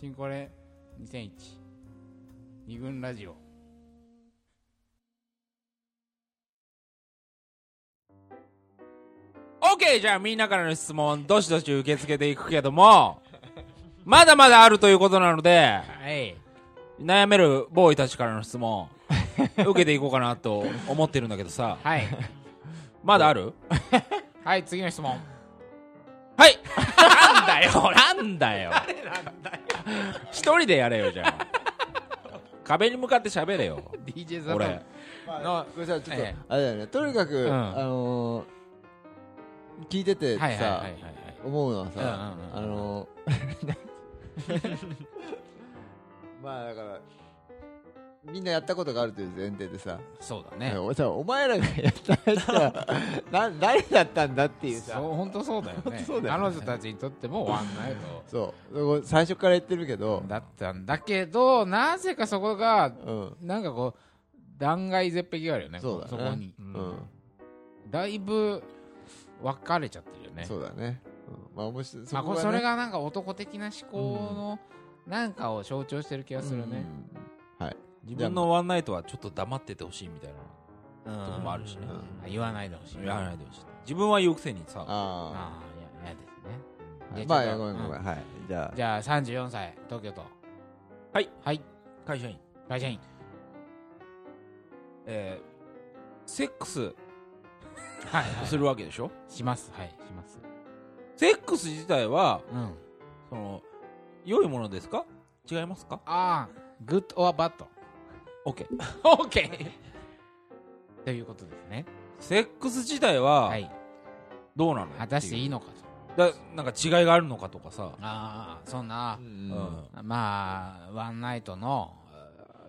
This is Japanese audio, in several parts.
チンコレ2001二軍ラジオ。OK、 じゃあみんなからの質問どしどし受け付けていくけどもまだまだあるということなので、はい、悩めるボーイたちからの質問受けていこうかなと思ってるんだけどさ、はい、まだある？はい、次の質問。はい。なんだよなんだよ一人でやれよじゃあ壁に向かって喋れよ DJ さん。俺、まあ、これさちょっと、あれだよね、とにかく、うん、聞いててさ、はいはいはいはい、思うのはさ、うんうんうん、まあだからみんなやったことがあるという前提でさ、そうだね。お前らがやったやつは誰だったんだっていうさ、本当そうだよね。彼女たちにとっても終わんないと。そう。最初から言ってるけど。だったんだけど、なぜかそこが、うん、なんかこう断崖絶壁があるよね。そうだね。そこに、うんうん、だいぶ分かれちゃってるよね。そうだね。うん、まあ面白い。まあそれがなんか男的な思考のなんかを象徴してる気がするね。うん、はい。自分のワンナイトはちょっと黙っててほしいみたいなとこもあるしね、うん、言わないでほしい、言わないでほしい、自分は言うくせにさああ、嫌ですね。まあごめんごめん、はい。じゃあ34歳東京都、はいはい、会社員、セックスはい、はい、するわけでしょ。します、はい、します。セックス自体は、うん、その良いものですか違いますか。ああ、グッドオアバッドOK ということですね。セックス自体はどうなの、はい、果たしていいのかと、なんか違いがあるのかとかさあ、そんな、うんうん、まあワンナイトの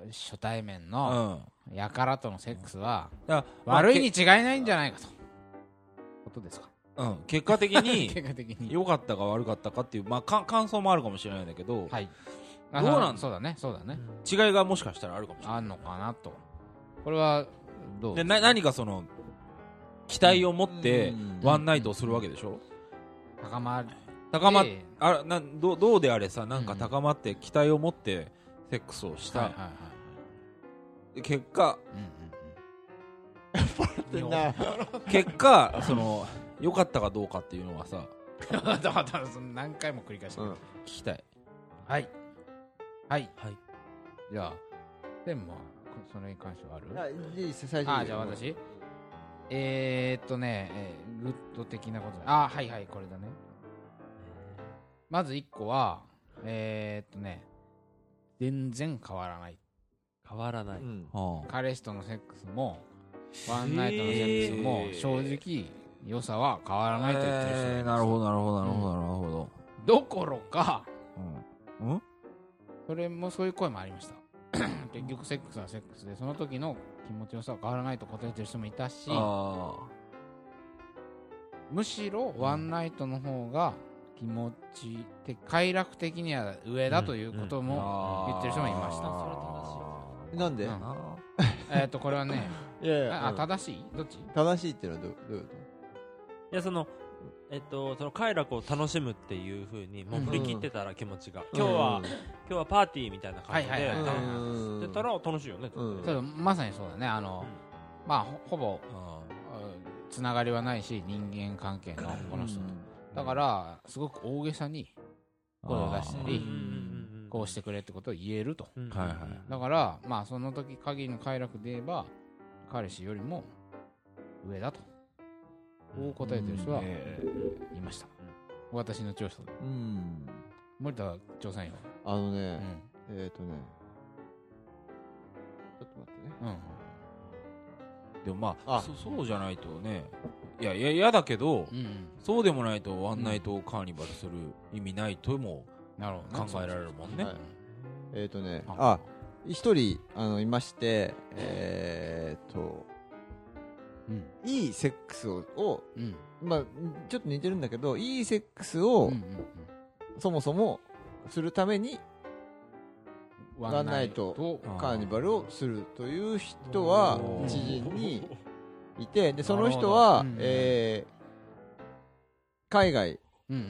初対面のやからとのセックスは、うん、悪いに違いないんじゃないかと、ことですか、うん、結果的に良かったか悪かったかっていう、まあ、感想もあるかもしれないんだけど、はい、どうなんだ。そうだね、そうだね。違いがもしかしたらあるかもしれない。あんのかなと。これはどうで、何かその期待を持ってワンナイトをするわけでしょ。高まってあ、どうであれさ、なんか高まって期待を持ってセックスをした、はいはいはい、結果、うんうんうん、結果その良かったかどうかっていうのはさ何回も繰り返して、うん、聞きたい。はいはい、はい、じゃあでもそれに関してはある。あ、じゃあ私グッド的なことで、あ、はいはい、これだね。まず1個は全然変わらない、うん、彼氏とのセックスもワンナイトのセックスも正直良さは変わらないと言ってる人です。なるほどなるほどなるほどなるほど。どころか、うん、んそれもそういう声もありました結局セックスはセックスでその時の気持ちよさは変わらないと答えてる人もいたし、あ、むしろワンナイトの方が気持ち的、快楽的には上だということも言ってる人もいました、うんうん、それ正しいなんで、うん、これはねいやいや、あ、正しい、どっち正しいってのはどういうこと。いや、その快楽を楽しむっていう風にもう振り切ってたら気持ちが、うん、今日はパーティーみたいな感じで、はいはいはい、でたら楽しいよね、うん、そう、まさにそうだね。うん、まあほぼつながりはないし人間関係のこの人と、うん、だからすごく大げさに声を出したりこうしてくれってことを言えると、うん、はいはい、だからまあその時限りの快楽で言えば彼氏よりも上だとを答えてる人は、いました、うん、私の調査で、うん、森田調査員はうん、ちょっと待ってね、うん、でもまあ、そうじゃないとね、いや嫌だけど、うんうん、そうでもないとワンナイトをカーニバルする意味ないとも考えられるもんね、はい、一人いまして、うん、いいセックスを、うん、まあちょっと似てるんだけど、いいセックスを、うんうんうん、そもそもするためにワンナイトカーニバルをするという人は知人にいて、でその人は、海外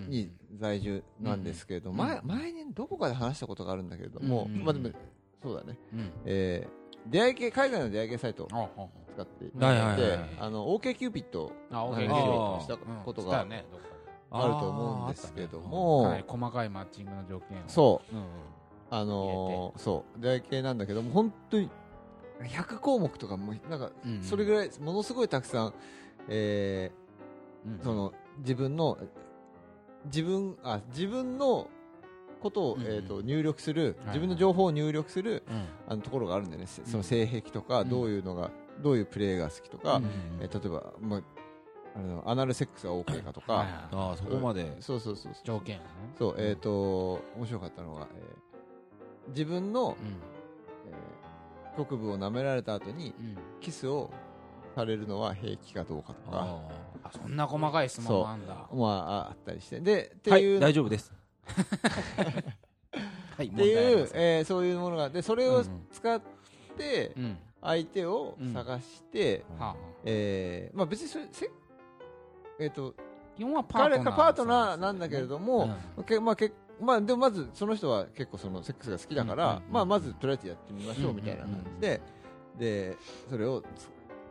に在住なんですけれども、前にどこかで話したことがあるんだけれども、まあでもそうだね、出会い系、海外の出会い系サイトを使っていただいて、OKキューピッドをしたことがあると思うんですけれども、細かいマッチングの条件をそう、そう出会い系なんだけども、本当に100項目とかもなんかそれぐらいものすごいたくさん、その自分のことを、入力する、自分の情報を入力する、ところがあるんだよね。その性癖とか、どういうのが、どういうプレイが好きとか、例えば、まあのアナルセックスが OK かとか、あそこまでそう条件、ね、そう面白かったのが、自分の、局部を舐められた後に、キスをされるのは平気かどうかとか、そんな細かい質問なんだ。まああったりしてでっていう、はい、大丈夫です。はい、っていう、そういうものがあって、それを使って相手を探して、まあ別にそれ彼かパートナーなんだけれども、でもまずその人は結構そのセックスが好きだから、まあまずとりあえずやってみましょうみたいな感じで、でそれを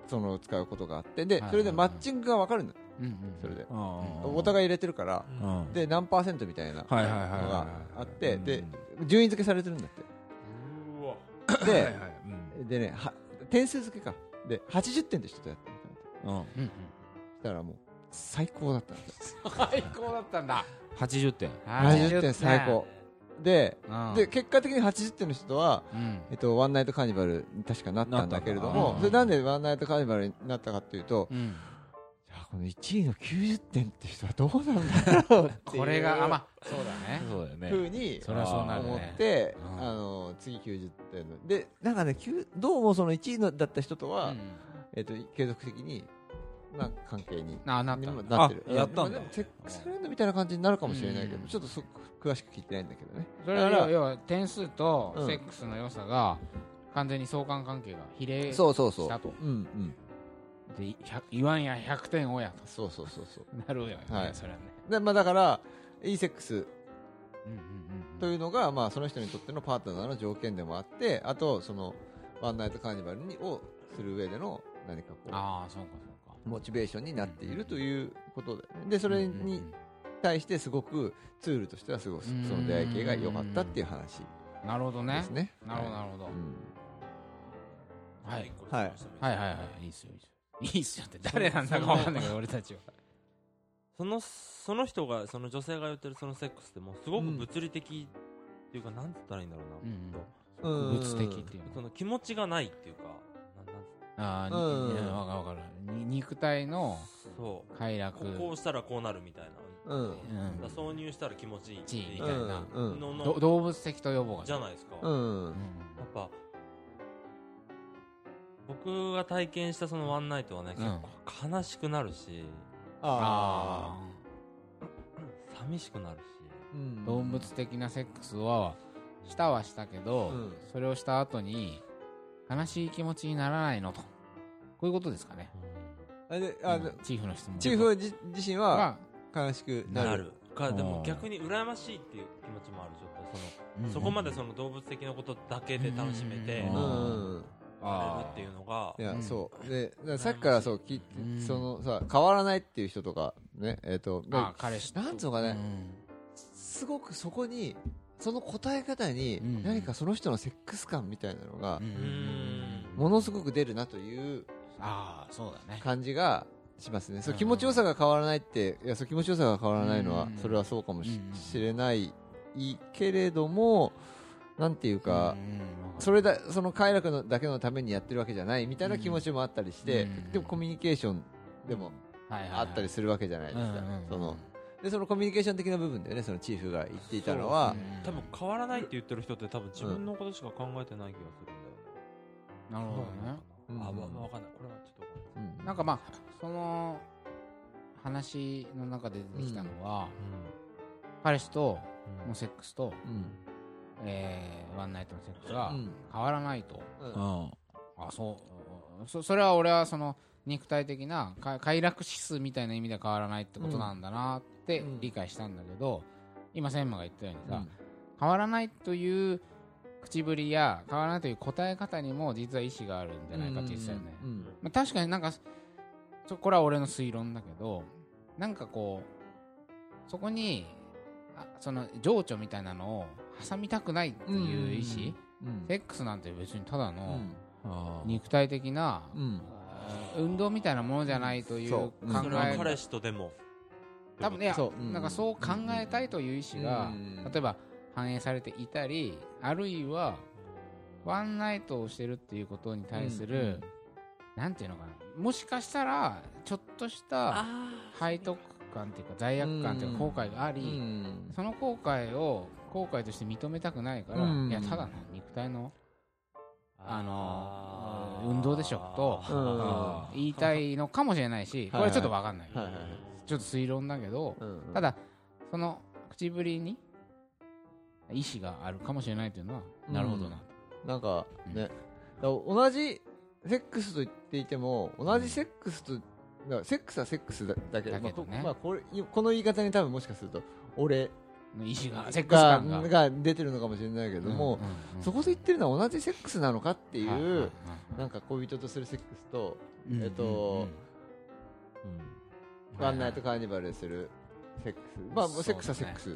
使うことがあって、でそれでマッチングが分かるんだ。それでお互い入れてるから、で何パーセントみたいなのがあって、で順位付けされてるんだって。でね、点数付けかで80点で人とやってみたいな。したらもう最高だったんだ。最高だったんだ。80点最高で結果的に80点の人は、ワンナイトカーニバルに確かなったんだけれども、それなんでワンナイトカーニバルになったかっていうと、この1位の90点って人はどうなんだろうっていうこれがそうだねふうに思って、次90点でなんかね、どうもその1位だった人とは継続的にな関係になってる。やったんだ。セックスフレンドみたいな感じになるかもしれないけど、ちょっと詳しく聞いてないんだけどね。それは要は点数とセックスの良さが完全に相関関係が比例したと。で言わんや100点をやと。なるよね、それはね。でまあだからいいセックスというのが、まあその人にとってのパートナーの条件でもあって、あとそのワンナイトカーニバルをする上での何かこう、モチベーションになっているということで、でそれに対してすごくツールとしてはすごくその出会い系が良かったっていう話ですね。なるほどね。はい、いいっすよ。って誰なんだか分かんないけど、俺たちはその人が、その女性が言ってるそのセックスってもうすごく物理的っていうか、なんつったらいいんだろうな、物的っていうか、その気持ちがないっていうか、分かる、肉体の快楽、こうしたらこうなるみたいな、挿入したら気持ちいいみたいな、動物的と呼ぼうじゃないですか。やっぱ僕が体験したそのワンナイトはね、結構悲しくなるし、寂しくなるし、動物的なセックスはしたけど、それをした後に悲しい気持ちにならないのと、こういうことですかね。チーフの質問。チーフ自身は悲しくなるか、でも逆に羨ましいっていう気持ちもある。ちょっとそこまでその動物的なことだけで楽しめて。っていうのが、いや、そうでさっきからそうそのさ、変わらないっていう人とかね、彼氏なんつうのかね、すごくそこにその答え方に何かその人のセックス感みたいなのがものすごく出るなという感じがしますね。そう、気持ちよさが変わらないって、いや、そう、気持ちよさが変わらないのはそれはそうかもしれないけれども、なんていうか、それだ、その快楽のだけのためにやってるわけじゃないみたいな気持ちもあったりして、でもコミュニケーションでもあったりするわけじゃないですか。そのコミュニケーション的な部分でね、そのチーフが言っていたのは、多分変わらないって言ってる人って多分自分のことしか考えてない気がするんだよね。なるほどね。わかんない。これはちょっとなんか、まあその話の中で出てきたのは、彼氏とのセックスと。ワンナイトのセックスが変わらないと、それは俺はその肉体的な快楽指数みたいな意味では変わらないってことなんだなっって理解したんだけど、今専務が言ったようにさ、変わらないという口ぶりや変わらないという答え方にも実は意思があるんじゃないかって言ってたよね。まあ確かになんかこれは俺の推論だけど、なんかこうそこにその情緒みたいなのを挟みたくないっていう意思、セックスなんて別にただの肉体的な運動みたいなものじゃないという考え、それは彼氏とでも多分ね、なんかそう考えたいという意思が例えば反映されていたり、あるいはワンナイトをしてるっていうことに対するなんていうのかな、もしかしたらちょっとした背徳感っていうか罪悪感っていうか後悔があり、その後悔を後悔として認めたくないから、いやただの肉体の運動でしょと言いたいのかもしれないし、これはちょっと分かんない、ちょっと推論だけど、ただその口ぶりに意思があるかもしれないというのは、なるほどな、なんかね、同じセックスと言っていても、同じセックスと、セックスはセックスだけど、この言い方に多分もしかすると俺の意思がセックス感が出てるのかもしれないけども、そこで言ってるのは同じセックスなのかっていう、なんか恋人とするセックスとワンナイトカーニバルするセックス、まあセックスはセックスっ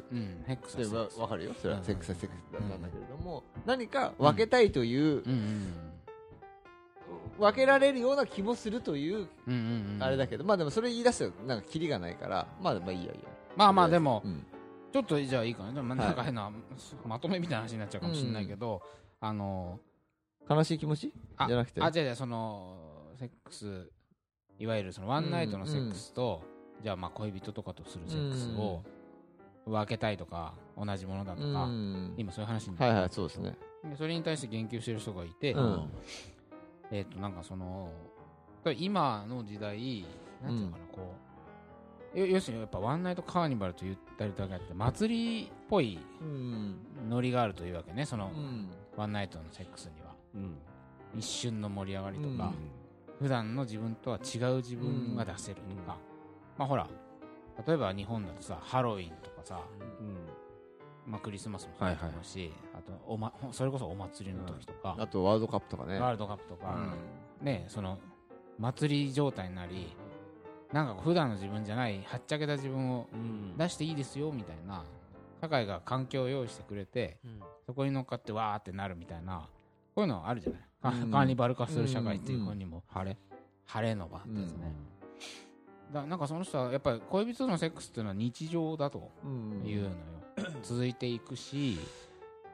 て分かるよ、それはセックスはセックスなんだけれども、何か分けたいという、分けられるような気もするというあれだけど、まあでもそれ言い出すとなんかキリがないから、まあまあいいやいいや、まあまあでもちょっとじゃあいいかな、なんか変なまとめみたいな話になっちゃうかもしれないけど、悲しい気持ちじゃなくて、じゃあそのセックス、いわゆるそのワンナイトのセックスと、じゃあまあ恋人とかとするセックスを分けたいとか同じものだとか、今そういう話になって、はいはい、そうですね、それに対して言及してる人がいて、なんかその今の時代なんていうのかな、こう要するにやっぱワンナイトカーニバルと言ったりとかって祭りっぽいノリがあるというわけね、そのワンナイトのセックスには、一瞬の盛り上がりとか、普段の自分とは違う自分が出せるとか、まあほら例えば日本だとさ、ハロウィンとかさ、まあクリスマスもそうだと思うし、あとそれこそお祭りの時とか、あとワールドカップとかね、ワールドカップとかね、その祭り状態になり、なんか普段の自分じゃないはっちゃけた自分を出していいですよみたいな、社会が環境を用意してくれて、そこに乗っかってわーってなるみたいな、こういうのあるじゃない、カーニバル化する社会っていうのにも晴れの場ですね。なんかその人はやっぱり恋人のセックスっていうのは日常だというのよ、続いていくし、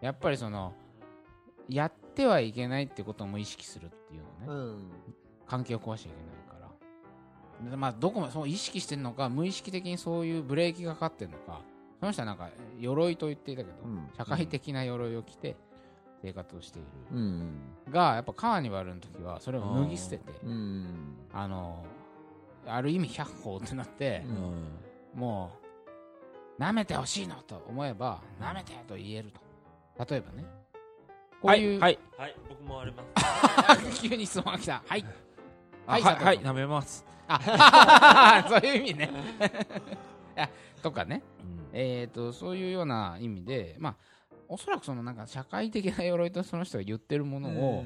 やっぱりそのやってはいけないってことも意識するっていうのね、関係を壊しちゃいけないから、まあどこもそう意識してるのか、無意識的にそういうブレーキがかかってるのか、その人はなんか鎧と言っていたけど、社会的な鎧を着て生活をしているが、やっぱカーニバルの時はそれを脱ぎ捨てて、ある意味百歩ってなって、もう舐めてほしいのと思えば舐めてと言えると、例えばね、こういうはい、はい、僕もあります急に質問が来た、はいはいはい、舐めます、あそういう意味ねとかね、そういうような意味で、まあおそらくそのなんか社会的な鎧とその人が言ってるものを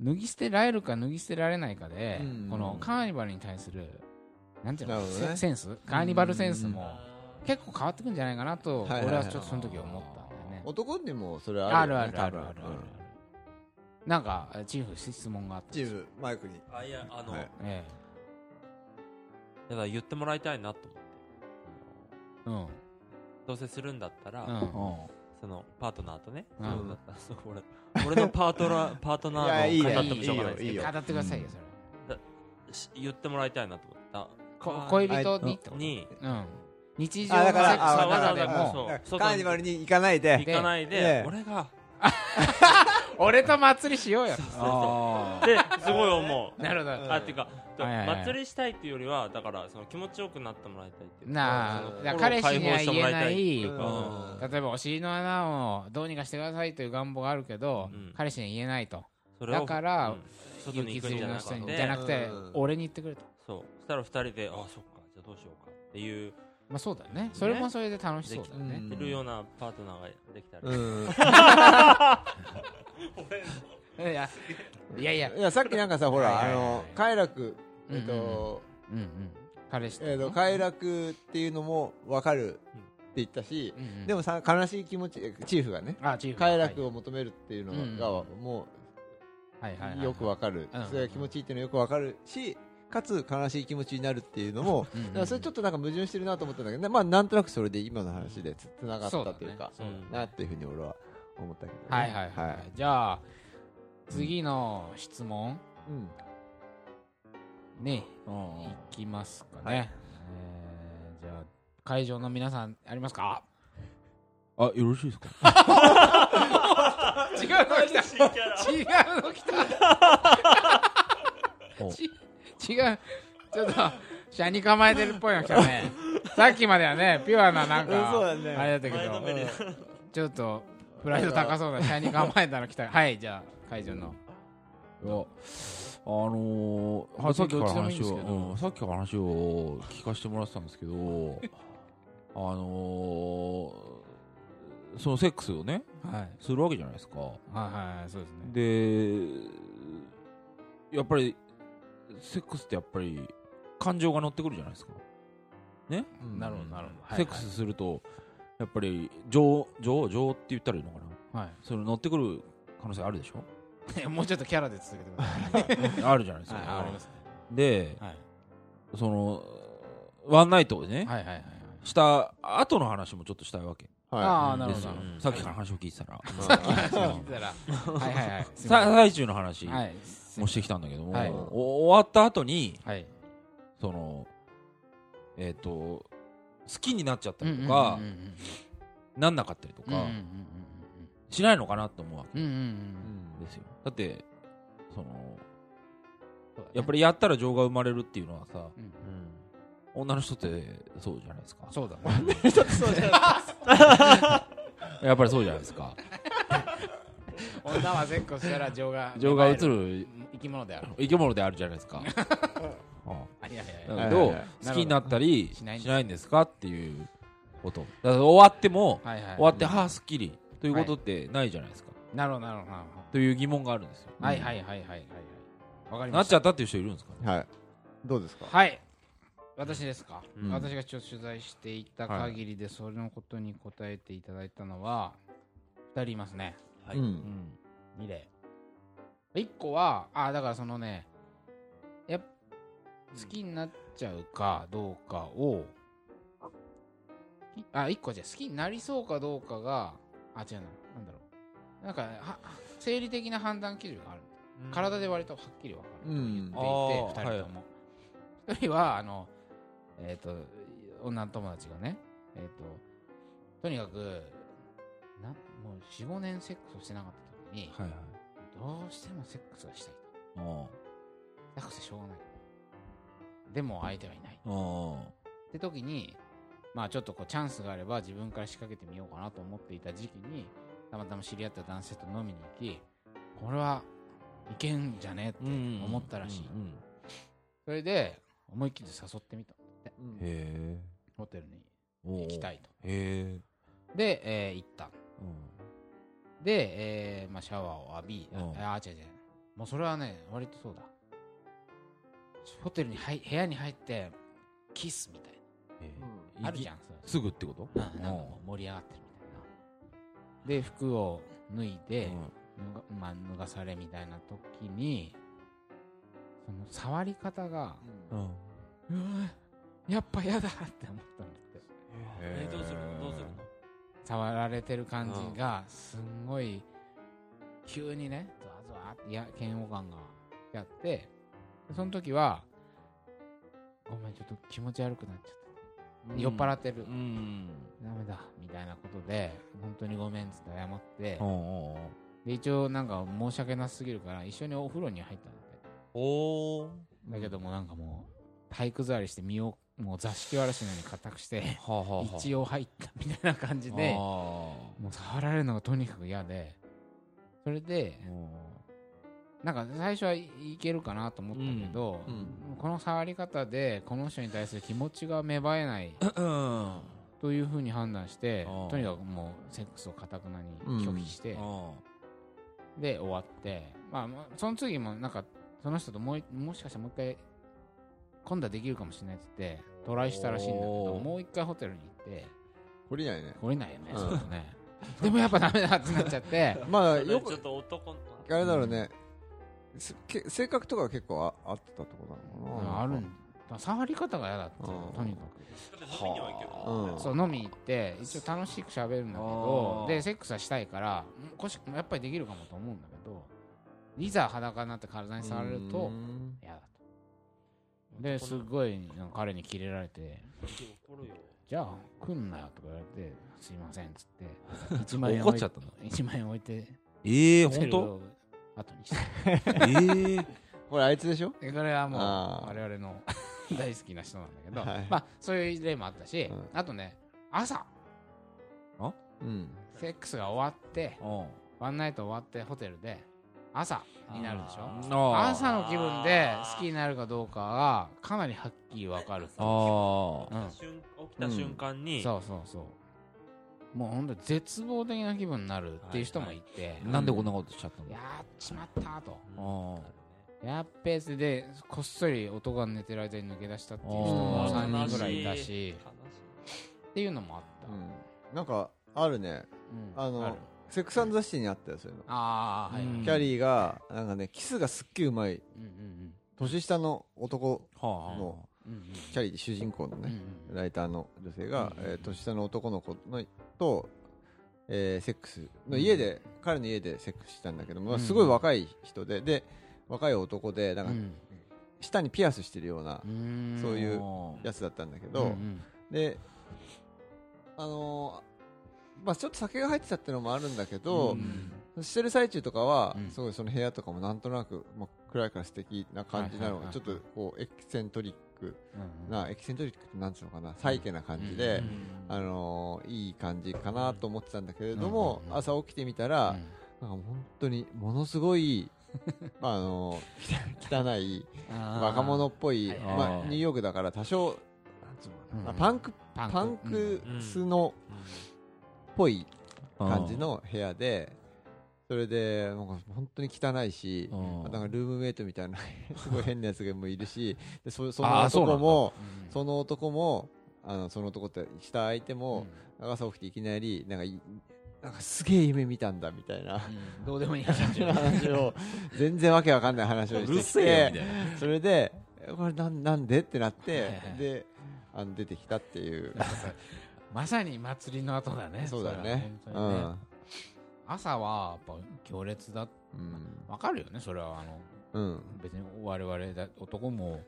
脱ぎ捨てられるか脱ぎ捨てられないかで、このカーニバルに対するなんていうの、センス、カーニバルセンスも結構変わってくんじゃないかなと、俺はちょっとその時思ったんだよね。男にもそれあるよね、あるあるあるある。なんかチーフ質問があって、チーフマイクに、あ、いや、だから言ってもらいたいなと思って、どうせするんだったらそのパートナーとね、俺のパートナーの語ってもしょうがないですけど、語ってくださいよ、それ言ってもらいたいなと思った。恋人に日常のセックスの中でもカーニバルに行かないで俺が俺と祭りしようよってすごい思う。なるほど。っていうか祭りしたいっていうよりは、だからその気持ちよくなってもらいたいっていうか、彼氏には言えない、例えばお尻の穴をどうにかしてくださいという願望があるけど、彼氏には言えないと、だからゆき釣りの人にじゃなくて俺に言ってくれと。そうしたら2人で、あ、そっか、じゃあどうしようかっていうまあそうだね。それもそれで楽しそうだね。いるようなパートナーができたら。いやさっきなんかさほら快楽快楽っていうのも分かるって言ったし、でもさ悲しい気持ちチーフがね快楽を求めるっていうのがもうよく分かる。それが気持ちいいっていうのよく分かるし。かつ悲しい気持ちになるっていうのもうん、うん、だからそれちょっとなんか矛盾してるなと思ったんだけど、まあ、なんとなくそれで今の話でつながったというかそうだね、そうだね、なっていうふうに俺は思ったけど、ね、はいはいはい、はい、じゃあ次の質問、うん、ねいきますかね、はい、じゃあ会場の皆さんありますか？あ、よろしいですか？違うの来た違うの来た違う、ちょっと車に構えてるっぽいの来たねさっきまではねピュアななんかあれだったけど、ね、ちょっとプライド高そうな車に構えたの来たはい、じゃあ会場のさっきから話を聞かせてもらってたんですけどそのセックスをね、はい、するわけじゃないですか。はいはい、そうですね。でやっぱりセックスってやっぱり感情が乗ってくるじゃないですかね。なるほどなるほど。セックスするとやっぱり情って言ったらいいのかな、はい、それ乗ってくる可能性あるでしょもうちょっとキャラで続けてくださいあるじゃないですか、はい、ありますね。で、はい、そのワンナイトをね、はいはいはい、した後の話もちょっとしたいわけ、はい、ああなるほど。さっきから話を聞いてたらさっきから話を聞いてたらはいはいはい最中の話、はい、もしてきたんだけども、はい、終わった後に、はい、その好きになっちゃったりとか、うんうんうんうん、なんなかったりとか、うんうんうんうん、しないのかなと思うわけですよ。だってそのやっぱりやったら情が生まれるっていうのはさ、うんうん、女の人ってそうじゃないですか。そうだね。女の人ってそうじゃないやっぱりそうじゃないですか。女は絶好したら情が映る生き物であるじゃないですかだけど好きになったりしないんですかっていうこと。だから終わっても、はいはい、終わってはぁすっきりということってないじゃないですか、はい、なるほどなるほどという疑問があるんですよ。はいはいはいはいはい、わかりました。なっちゃったっていう人いるんですかね、はい、どうですか？はい、私ですか、うん、私がちょっと取材していた限りで、はい、そのことに答えていただいたのは2人いますね。はい、うんうん、2例。1個はだからそのね好きになっちゃうかどうかを1個じゃ好きになりそうかどうかが違うな、何だろう、なんか生理的な判断基準がある、うん、体で割とはっきり分かると言っていて、2人とも、はい、1人は女の友達がねとにかくもう 4,5 年セックスをしてなかった時に、はいはい、どうしてもセックスがしたいと。だからしょうがない。でも相手はいない。って時に、まあちょっとこうチャンスがあれば自分から仕掛けてみようかなと思っていた時期に、たまたま知り合った男性と飲みに行き、これはいけんじゃねって思ったらしい。うんうんうん、それで思い切って誘ってみたって、うん、へー。ホテルに行きたいと。へー。で、行った。うん、で、まあ、シャワーを浴び、違うもうそれはね割とそうだ、ホテルに部屋に入ってキスみたいな、あるじゃん、すぐってこと、なんか盛り上がってるみたいなで服を脱いで、まあ、脱がされみたいな時にその触り方が、やっぱやだって思ったんだって。どうするの触られてる感じがすんごい急にねゾワゾワって嫌悪感がやって、その時はごめんちょっと気持ち悪くなっちゃった、酔っ払ってる、ダメだみたいなことで本当にごめんって謝って、で一応なんか申し訳なすぎるから一緒にお風呂に入ったんだって。だけどもなんかもう体育座りして身をもう座敷わらしのように固くして一応入ったみたいな感じで、もう触られるのがとにかく嫌で、それでなんか最初はいけるかなと思ったけど、うんうん、この触り方でこの人に対する気持ちが芽生えないというふうに判断して、とにかくもうセックスをかたくなに拒否して、うん、で終わって、まあ、その次もなんかその人ともしかしたらもう一回今度はできるかもしれないって言ってトライしたらしいんだけど、もう一回ホテルに行って降りないよね、そうですねでもやっぱダメだってなっちゃってまあよくちょっと男のあれだろうね、性格とか結構 あったところなのかな、あるんだ、触り方が嫌だって、とにかく飲みには行けるもんね、そう飲みに行って一応楽しく喋るんだけど、でセックスはしたいからやっぱりできるかもと思うんだけど、いざ裸になって体に触れると嫌だと、ですごいなんか彼にキレられて、じゃあ来んなよとか言われて、すいませんっつって1万円置いてホント後にしてこれあいつでしょ、これはもう我々の大好きな人なんだけど、はい、まあそういう例もあったし、はい、あとね朝セックスが終わってワンナイト終わってホテルで朝になるでしょ、朝の気分で好きになるかどうかがかなりはっきり分かる、起きた瞬間に、そうもうほんと絶望的な気分になるっていう人もいて、はいはい、なんでこんなことしちゃったの、やっちまったと、やっべーでこっそり男が寝てる間に抜け出したっていう人も3人ぐらいいたしっていうのもあった、なんかあるね、あるセックス&ザシティにあったよそういうの、キャリーがなんかねキスがすっげえうまい、年下の男のキャリー主人公のね、ライターの女性が、年下の男の子のと、セックスの家で、彼の家でセックスしたんだけども、すごい若い人で、若い男でなんか、舌にピアスしてるようなそういうやつだったんだけど、でまあ、ちょっと酒が入ってたってのもあるんだけど、してる最中とかは、すごいその部屋とかもなんとなく、まあ、暗いから素敵な感じなのが、ちょっとこうエキセントリックな、エキセントリックってなんつうのかな、サイケな感じで、いい感じかなと思ってたんだけれども、朝起きてみたら、なんか本当にものすごい汚い若者っぽい、まあ、ニューヨークだから多少パンクスのっぽい感じの部屋で、それでなんか本当に汚いし、なんかルームメイトみたいなすごい変なやつがもいるし、で その男もその男ってした相手も、朝起きていきなりなんかすげえ夢見たんだみたいな、どうでもいい話を全然わけわかんない話をしてきて、それでこれ なんでってなって、で出てきたっていうまさに祭りの後だね。そうだね。朝はやっぱ強烈だ。わかるよね。それは別に我々だ男も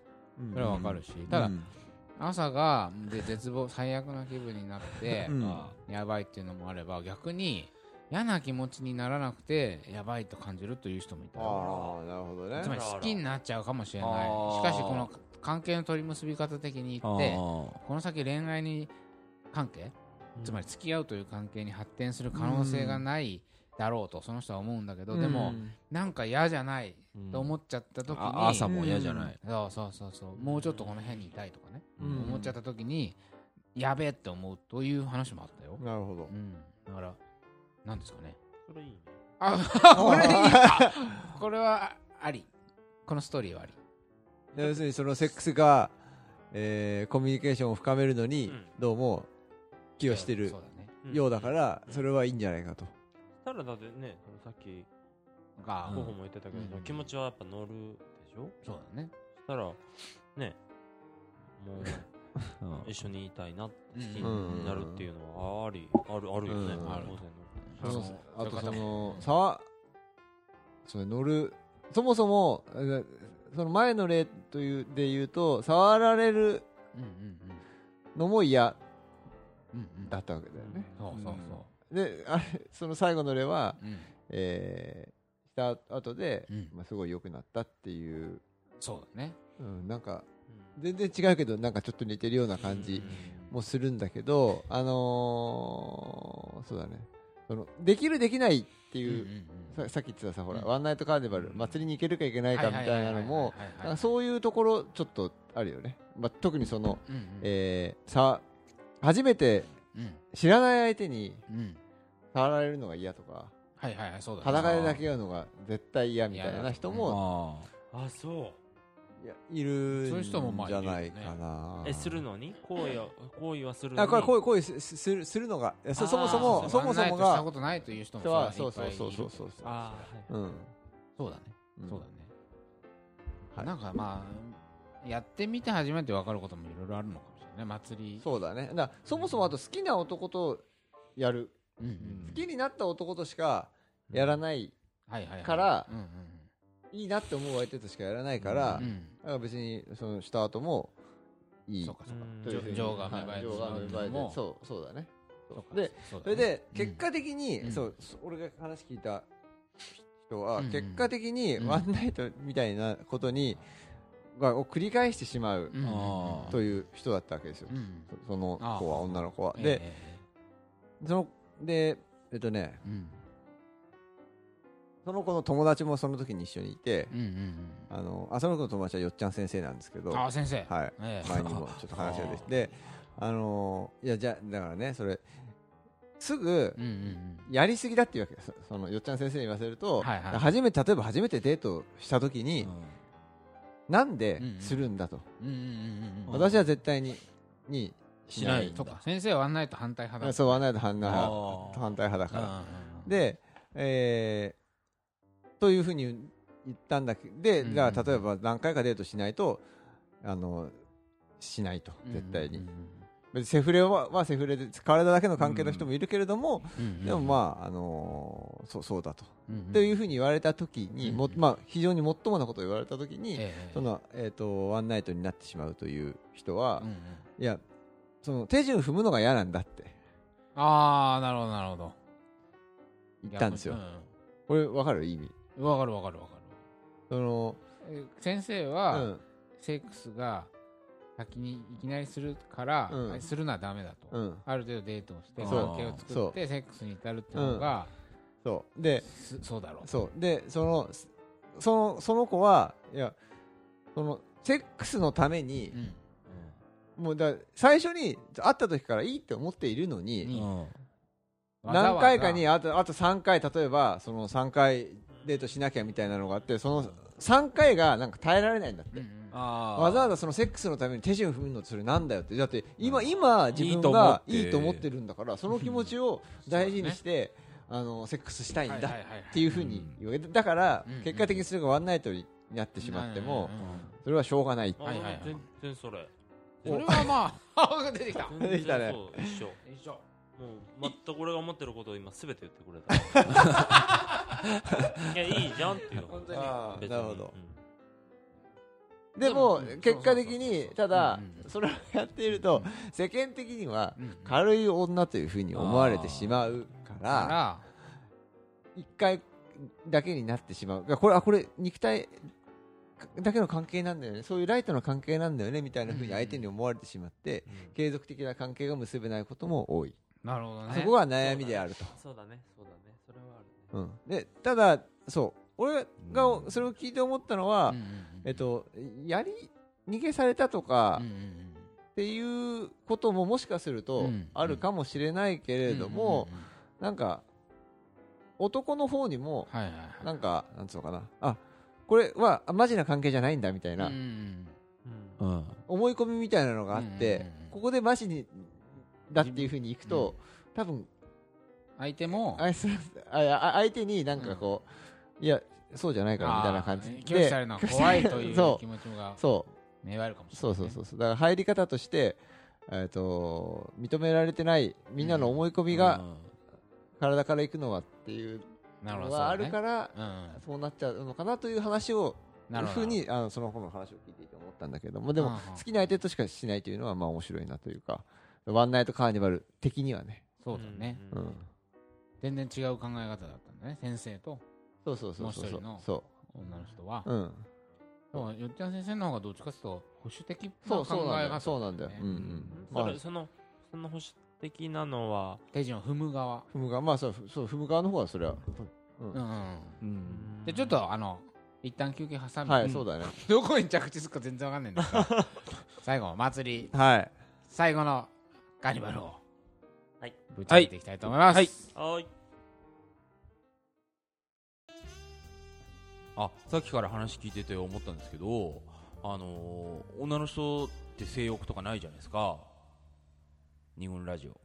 それはわかるし、ただ朝がで絶望最悪な気分になってやばいっていうのもあれば、逆に嫌な気持ちにならなくてやばいと感じるという人もいた。ああ、なるほどね。つまり好きになっちゃうかもしれない。しかしこの関係の取り結び方的に言って、この先恋愛に関係、つまり付き合うという関係に発展する可能性がないだろうとその人は思うんだけど、でもなんか嫌じゃないと思っちゃった時に、朝も嫌じゃない、そうもうちょっとこの辺にいたいとかね、思っちゃった時にやべえって思うという話もあったよ。なるほど、だからなんですかね、それいいね、これはあり、このストーリーはあり、要するにそのセックスが、コミュニケーションを深めるのにどうも気をしてるようだから、それはいいんじゃないかと。ただだってね、さっき候補も言ってたけど、気持ちはやっぱ乗るでしょ。そうだね。そしたらね、もう一緒にいたいなになるっていうのはあるよね。あとその差はそれ乗る、そもそもその前の例というで言うと、触られるのも嫌だったわけだよね。そうで、あれその最後の例は、した後で、すごい良くなったっていう。そうだね、なんか全然違うけど、なんかちょっと似てるような感じもするんだけど、そうだね、そのできるできないっていうさっき言ってたさ、ほら、ワンナイトカーニバル、祭りに行けるか行けないかみたいなのも、そういうところちょっとあるよね。まあ、特にその、初めて知らない相手に触られるのが嫌とか、裸でだけやるのが絶対嫌みたいな人も、あ、そう。いるんじゃないかな。するのに行為はするのに。これ行為するのが、そもそもが。したことないという人もそう。そうだね。なんかまあ、やってみて初めて分かることもいろいろあるのかもしれない。祭り。そうだね。そもそもあと好きな男とやる。好きになった男としかやらないから、いいなって思う相手としかやらないから、別にそのした後もいい。情が芽生えても、そうだね。で、それで結果的に、俺が話聞いた人は結果的にワンナイトみたいなことにを繰り返してしまうという人だったわけですよ。その子は、女の子は。で、その子の友達もその時に一緒にいて、その子の友達はよっちゃん先生なんですけど、先生、はい、前にもちょっと話が出てて、いや、じゃだからね、それすぐやりすぎだっていうわけです。そのよっちゃん先生に言わせると、例えば初めてデートした時に、なんでするんだと、私は絶対にしないんだとか、先生はワンナイト反対派だ。そう、ワンナイト反対派だからで、というふうに言ったんだけど、で、じゃあ例えば何回かデートしないと、しないと、絶対に。別にセフレはセフレで体だけの関係の人もいるけれども、でもまあ、そうだと、というふうに言われた時に、非常にもっともなことを言われた時に、ワンナイトになってしまうという人は、いや、その手順踏むのが嫌なんだって。ああ、なるほどなるほど。言ったんですよ。これ分かる意味？分かる。その先生はセックスが先にいきなりするから、するのはダメだと、ある程度デートをして関係を作ってセックスに至るっていうのが、そうだろう。そうで、その子は、いや、そのセックスのために。もうだ、最初に会った時からいいって思っているのに、何回かにあと3回、例えばその3回デートしなきゃみたいなのがあって、その3回がなんか耐えられないんだって、わざわざそのセックスのために手順踏むのって、それなんだよって。だって今自分がいいと思ってるんだから、その気持ちを大事にしてセックスしたいんだっていうふうに言われて、だから結果的にそれがワンナイトになってしまっても、それはしょうがないって。全然それ、それはまあ出てきたね。一緒。もう全く俺が思ってることを今すべて言ってくれた。いや、いいじゃんっていう。本当に。なるほど。でも結果的に、ただそれをやっていると世間的には軽い女というふうに思われてしまうから、一回だけになってしまう。これ肉体だけの関係なんだよね、そういうライトの関係なんだよねみたいな風に相手に思われてしまって、継続的な関係が結べないことも多い。なるほどね。そこが悩みであると。そうだね。それはあるね。で、ただ、俺がそれを聞いて思ったのは、逃げされたとか、っていうことももしかするとあるかもしれないけれども、なんか男の方にも、なんかなんつうのかな、これはマジな関係じゃないんだみたいな思い込みみたいなのがあって、ここでマジにだっていうふうにいくと、多分相手になんかこう、いやそうじゃないからみたいな感じで気持ち悪いのは怖いという気持ちが芽生えるかもしれない。そうだから入り方として認められてない、みんなの思い込みが体からいくのはっていうのがあるから、そうなっちゃうのかなという話を、ふうにその子の話を聞いていて思ったんだけども、でも好きな相手としかしないというのはまあ面白いなというか、ワンナイトカーニバル的にはね。そうだね。全然違う考え方だったんだね、先生と。もう一人の女の人は。よっちゃん先生の方がどっちかというと保守的な考え方。そうなんだよ。その保守的なのは手順を踏む側、まあそう踏む側の方はそれはでちょっと一旦休憩挟んで、はい、そうだね、どこに着地するか全然わかんないんですけど最後祭り、はい、最後のカニバルをぶち上げていきたいと思います。はい、はいはい、あ、さっきから話聞いてて思ったんですけど、女の人って性欲とかないじゃないですか。二軍ラジオ